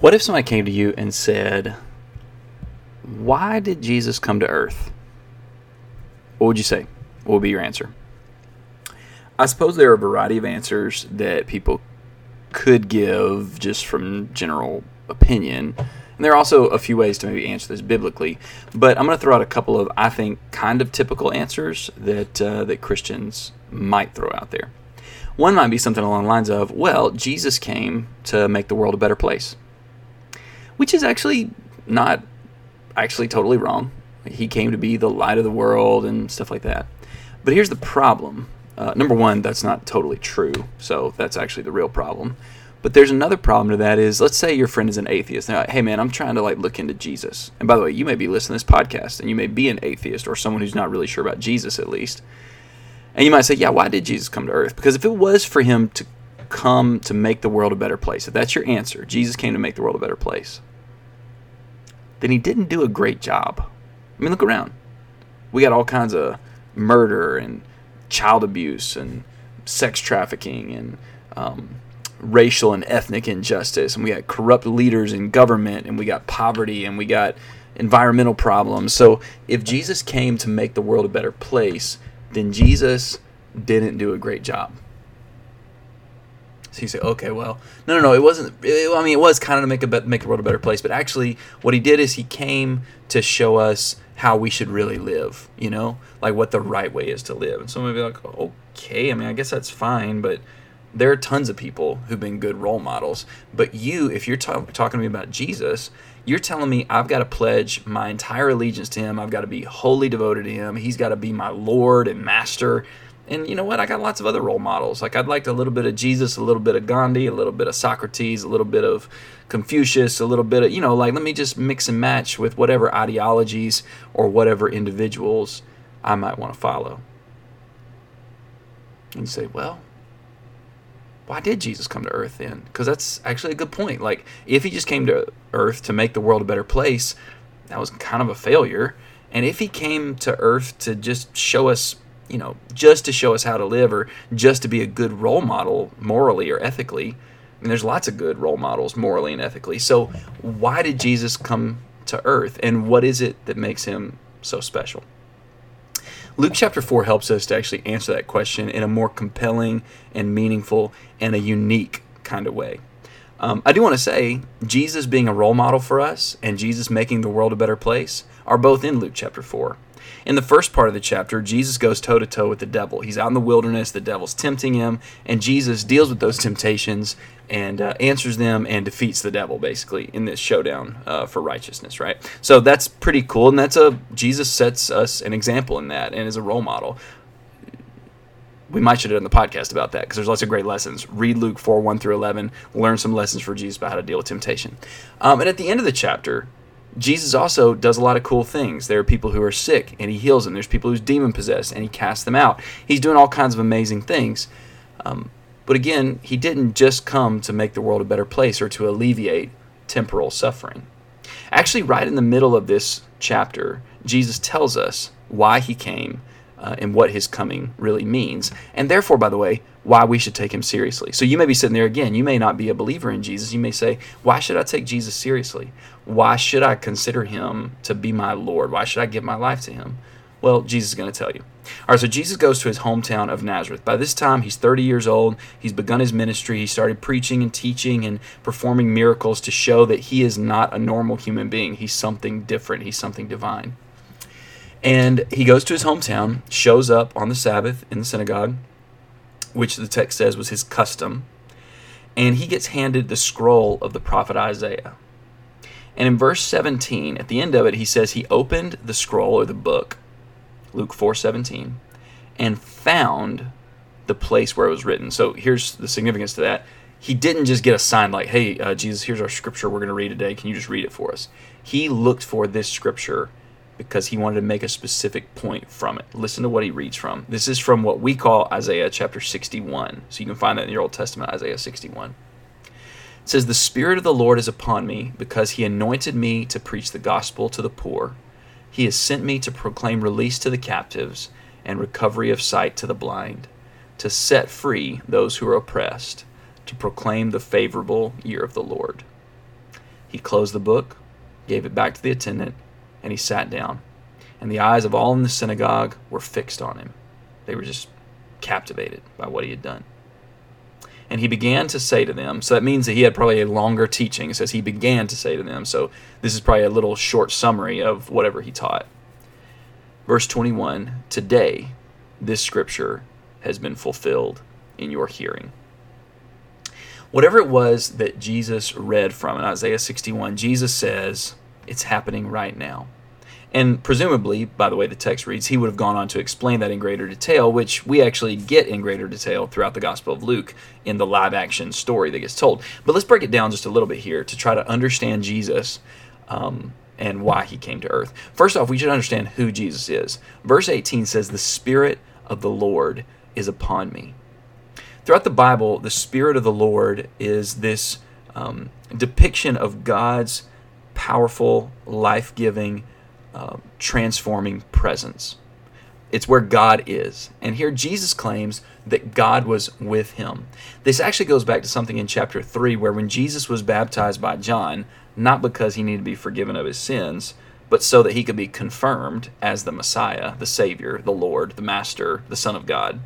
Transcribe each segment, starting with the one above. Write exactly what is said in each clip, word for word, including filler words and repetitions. What if somebody came to you and said, why did Jesus come to earth? What would you say? What would be your answer? I suppose there are a variety of answers that people could give just from general opinion. And there are also a few ways to maybe answer this biblically. But I'm going to throw out a couple of, I think, kind of typical answers that uh, that Christians might throw out there. One might be something along the lines of, well, Jesus came to make the world a better place, which is actually not actually totally wrong. He came to be the light of the world and stuff like that. But here's the problem. Uh, number one, that's not totally true, so that's actually the real problem. But there's another problem to that is, let's say your friend is an atheist. They're like, hey, man, I'm trying to like look into Jesus. And by the way, you may be listening to this podcast, and you may be an atheist or someone who's not really sure about Jesus at least. And you might say, yeah, why did Jesus come to earth? Because if it was for him to come to make the world a better place, if that's your answer, Jesus came to make the world a better place, then he didn't do a great job. I mean, look around. We got all kinds of murder and child abuse and sex trafficking and um, racial and ethnic injustice. And we got corrupt leaders in government, and we got poverty, and we got environmental problems. So if Jesus came to make the world a better place, then Jesus didn't do a great job. So you say, okay, well, no, no, no, it wasn't, it, I mean, it was kind of to make, a, make the world a better place, but actually what he did is he came to show us how we should really live, you know, like what the right way is to live. And so maybe like, okay, I mean, I guess that's fine, but there are tons of people who've been good role models. But you, if you're ta- talking to me about Jesus, you're telling me I've got to pledge my entire allegiance to him. I've got to be wholly devoted to him. He's got to be my Lord and master. And you know what? I got lots of other role models. Like I'd like a little bit of Jesus, a little bit of Gandhi, a little bit of Socrates, a little bit of Confucius, a little bit of, you know, like let me just mix and match with whatever ideologies or whatever individuals I might want to follow. And you say, well, why did Jesus come to earth then? Because that's actually a good point. Like, if he just came to earth to make the world a better place, that was kind of a failure. And if he came to earth to just show us, you know, just to show us how to live or just to be a good role model morally or ethically, I mean, there's lots of good role models morally and ethically. So why did Jesus come to earth? And what is it that makes him so special? Luke chapter four helps us to actually answer that question in a more compelling and meaningful and a unique kind of way. Um, I do want to say Jesus being a role model for us and Jesus making the world a better place are both in Luke chapter four. In the first part of the chapter, Jesus goes toe-to-toe with the devil. He's out in the wilderness, the devil's tempting him, and Jesus deals with those temptations and uh, answers them and defeats the devil, basically, in this showdown uh, for righteousness, right? So that's pretty cool, and that's a Jesus sets us an example in that and is a role model. We might should have done the podcast about that because there's lots of great lessons. Read Luke four, one through eleven, learn some lessons for Jesus about how to deal with temptation. Um, and at the end of the chapter, Jesus also does a lot of cool things. There are people who are sick, and he heals them. There's people who's demon-possessed, and he casts them out. He's doing all kinds of amazing things. Um, but again, he didn't just come to make the world a better place or to alleviate temporal suffering. Actually, right in the middle of this chapter, Jesus tells us why he came uh, and what his coming really means. And therefore, by the way, why we should take him seriously. So you may be sitting there again. You may not be a believer in Jesus. You may say, why should I take Jesus seriously? Why should I consider him to be my Lord? Why should I give my life to him? Well, Jesus is going to tell you. All right, so Jesus goes to his hometown of Nazareth. By this time, he's thirty years old. He's begun his ministry. He started preaching and teaching and performing miracles to show that he is not a normal human being. He's something different. He's something divine. And he goes to his hometown, shows up on the Sabbath in the synagogue, which the text says was his custom, and he gets handed the scroll of the prophet Isaiah. And in verse seventeen, at the end of it, he says he opened the scroll or the book, Luke four seventeen, and found the place where it was written. So here's the significance to that. He didn't just get a sign like, hey, uh, Jesus, here's our scripture we're going to read today. Can you just read it for us? He looked for this scripture because he wanted to make a specific point from it. Listen to what he reads from. This is from what we call Isaiah chapter sixty-one. So you can find that in your Old Testament, Isaiah sixty-one. It says, "The Spirit of the Lord is upon me, because he anointed me to preach the gospel to the poor. He has sent me to proclaim release to the captives and recovery of sight to the blind, to set free those who are oppressed, to proclaim the favorable year of the Lord." He closed the book, gave it back to the attendant, and he sat down. And the eyes of all in the synagogue were fixed on him. They were just captivated by what he had done. And he began to say to them, so that means that he had probably a longer teaching. It says he began to say to them, so this is probably a little short summary of whatever he taught. Verse twenty-one, today this scripture has been fulfilled in your hearing. Whatever it was that Jesus read from in Isaiah sixty-one, Jesus says, it's happening right now. And presumably, by the way the text reads, he would have gone on to explain that in greater detail, which we actually get in greater detail throughout the Gospel of Luke in the live-action story that gets told. But let's break it down just a little bit here to try to understand Jesus um, and why he came to earth. First off, we should understand who Jesus is. Verse eighteen says, the Spirit of the Lord is upon me. Throughout the Bible, the Spirit of the Lord is this um, depiction of God's powerful, life-giving, Uh, transforming presence. It's where God is. And here Jesus claims that God was with him. This actually goes back to something in chapter three where when Jesus was baptized by John, not because he needed to be forgiven of his sins, but so that he could be confirmed as the Messiah, the Savior, the Lord, the Master, the Son of God.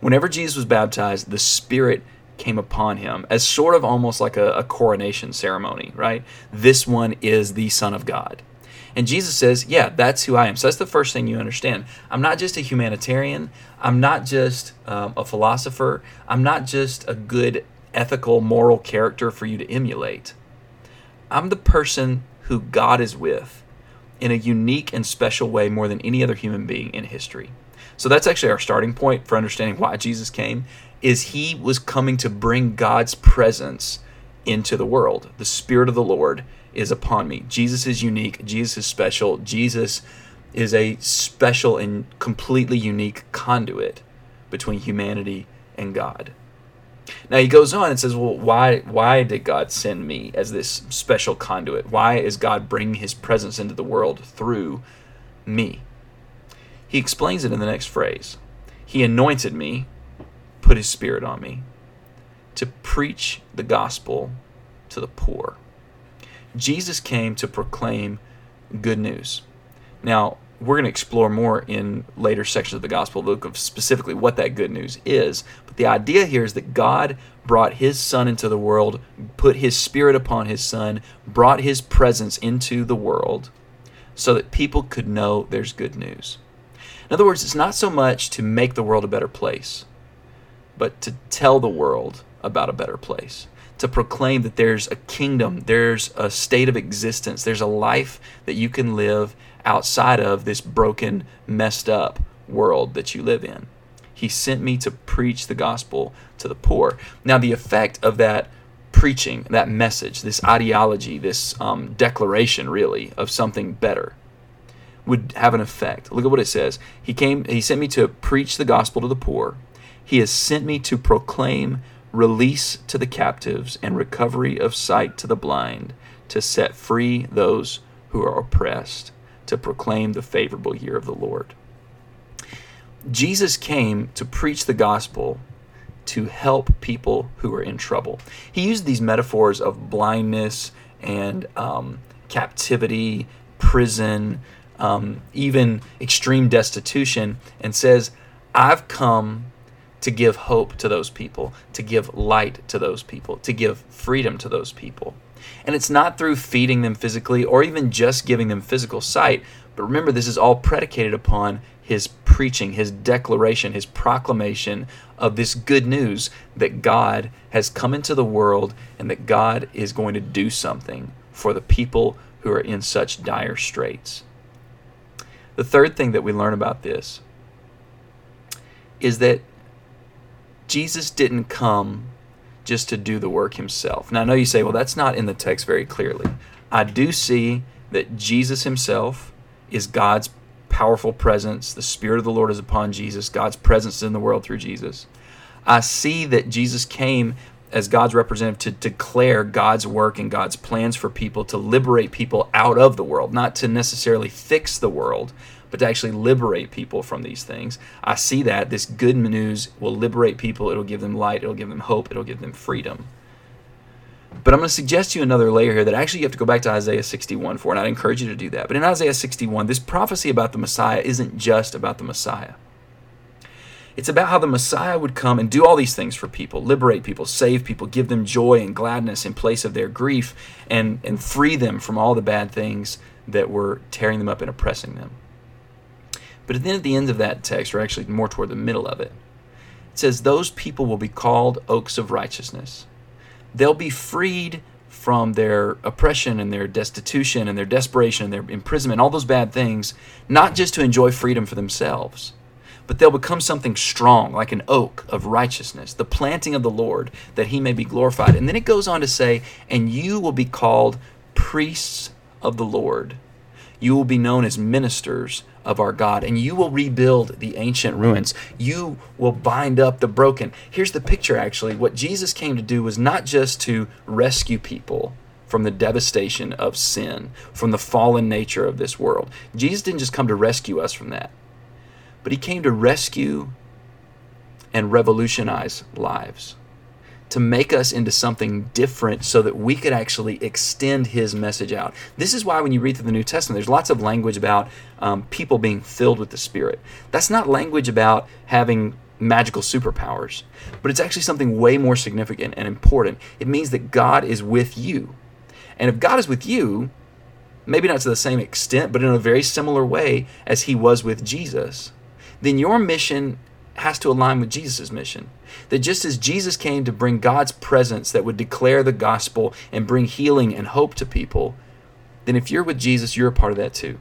Whenever Jesus was baptized, the Spirit came upon him as sort of almost like a, a coronation ceremony, right? This one is the Son of God. And Jesus says, yeah, that's who I am. So that's the first thing you understand. I'm not just a humanitarian. I'm not just um, a philosopher. I'm not just a good ethical, moral character for you to emulate. I'm the person who God is with in a unique and special way more than any other human being in history. So that's actually our starting point for understanding why Jesus came, is he was coming to bring God's presence into the world. The Spirit of the Lord is upon me. Jesus is unique. Jesus is special. Jesus is a special and completely unique conduit between humanity and God. Now he goes on and says, well, why, why did God send me as this special conduit? Why is God bringing his presence into the world through me? He explains it in the next phrase. He anointed me, put his Spirit on me, to preach the gospel to the poor. Jesus came to proclaim good news. Now, we're going to explore more in later sections of the Gospel of Luke of specifically what that good news is. But the idea here is that God brought his Son into the world, put his Spirit upon his Son, brought his presence into the world so that people could know there's good news. In other words, it's not so much to make the world a better place, but to tell the world about a better place. To proclaim that there's a kingdom, there's a state of existence, there's a life that you can live outside of this broken, messed up world that you live in. He sent me to preach the gospel to the poor. Now, the effect of that preaching, that message, this ideology, this um, declaration, really, of something better would have an effect. Look at what it says. He came. He sent me to preach the gospel to the poor. He has sent me to proclaim release to the captives and recovery of sight to the blind, to set free those who are oppressed, to proclaim the favorable year of the Lord. Jesus came to preach the gospel to help people who are in trouble. He used these metaphors of blindness and um, captivity, prison, um, even extreme destitution, and says, I've come to give hope to those people, to give light to those people, to give freedom to those people. And it's not through feeding them physically or even just giving them physical sight, but remember this is all predicated upon his preaching, his declaration, his proclamation of this good news that God has come into the world and that God is going to do something for the people who are in such dire straits. The third thing that we learn about this is that Jesus didn't come just to do the work himself. Now, I know you say, well, that's not in the text very clearly. I do see that Jesus himself is God's powerful presence. The Spirit of the Lord is upon Jesus. God's presence is in the world through Jesus. I see that Jesus came as God's representative to declare God's work and God's plans for people, to liberate people out of the world, not to necessarily fix the world, but to actually liberate people from these things. I see that this good news will liberate people. It'll give them light. It'll give them hope. It'll give them freedom. But I'm going to suggest to you another layer here that actually you have to go back to Isaiah sixty-one for, and I'd encourage you to do that. But in Isaiah sixty-one, this prophecy about the Messiah isn't just about the Messiah. It's about how the Messiah would come and do all these things for people, liberate people, save people, give them joy and gladness in place of their grief, and, and free them from all the bad things that were tearing them up and oppressing them. But then at the end of that text, or actually more toward the middle of it, it says, those people will be called oaks of righteousness. They'll be freed from their oppression and their destitution and their desperation and their imprisonment, all those bad things, not just to enjoy freedom for themselves, but they'll become something strong, like an oak of righteousness, the planting of the Lord, that he may be glorified. And then it goes on to say, and you will be called priests of the Lord. You will be known as ministers of our God, and you will rebuild the ancient ruins. You will bind up the broken. Here's the picture, actually. What Jesus came to do was not just to rescue people from the devastation of sin, from the fallen nature of this world. Jesus didn't just come to rescue us from that, but he came to rescue and revolutionize lives, to make us into something different so that we could actually extend his message out. This is why when you read through the New Testament, there's lots of language about um, people being filled with the Spirit. That's not language about having magical superpowers, but it's actually something way more significant and important. It means that God is with you. And if God is with you, maybe not to the same extent, but in a very similar way as he was with Jesus, then your mission has to align with Jesus' mission. That just as Jesus came to bring God's presence that would declare the gospel and bring healing and hope to people, then if you're with Jesus, you're a part of that too.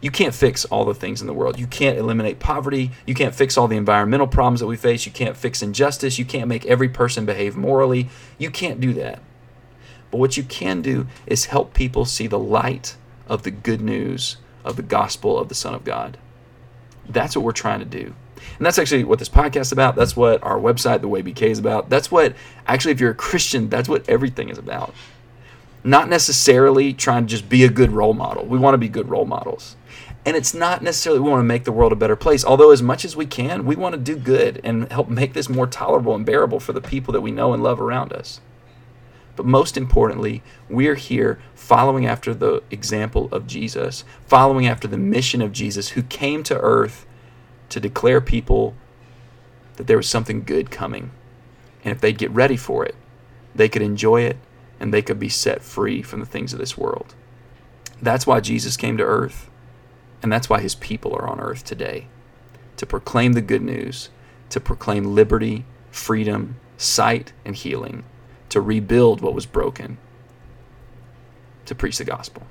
You can't fix all the things in the world. You can't eliminate poverty. You can't fix all the environmental problems that we face. You can't fix injustice. You can't make every person behave morally. You can't do that. But what you can do is help people see the light of the good news of the gospel of the Son of God. That's what we're trying to do. And that's actually what this podcast is about. That's what our website, The Way B K, is about. That's what, actually, if you're a Christian, that's what everything is about. Not necessarily trying to just be a good role model. We want to be good role models. And it's not necessarily we want to make the world a better place, although as much as we can, we want to do good and help make this more tolerable and bearable for the people that we know and love around us. But most importantly, we're here following after the example of Jesus, following after the mission of Jesus, who came to earth to declare people that there was something good coming. And if they'd get ready for it, they could enjoy it, and they could be set free from the things of this world. That's why Jesus came to earth, and that's why his people are on earth today, to proclaim the good news, to proclaim liberty, freedom, sight, and healing, to rebuild what was broken, to preach the gospel.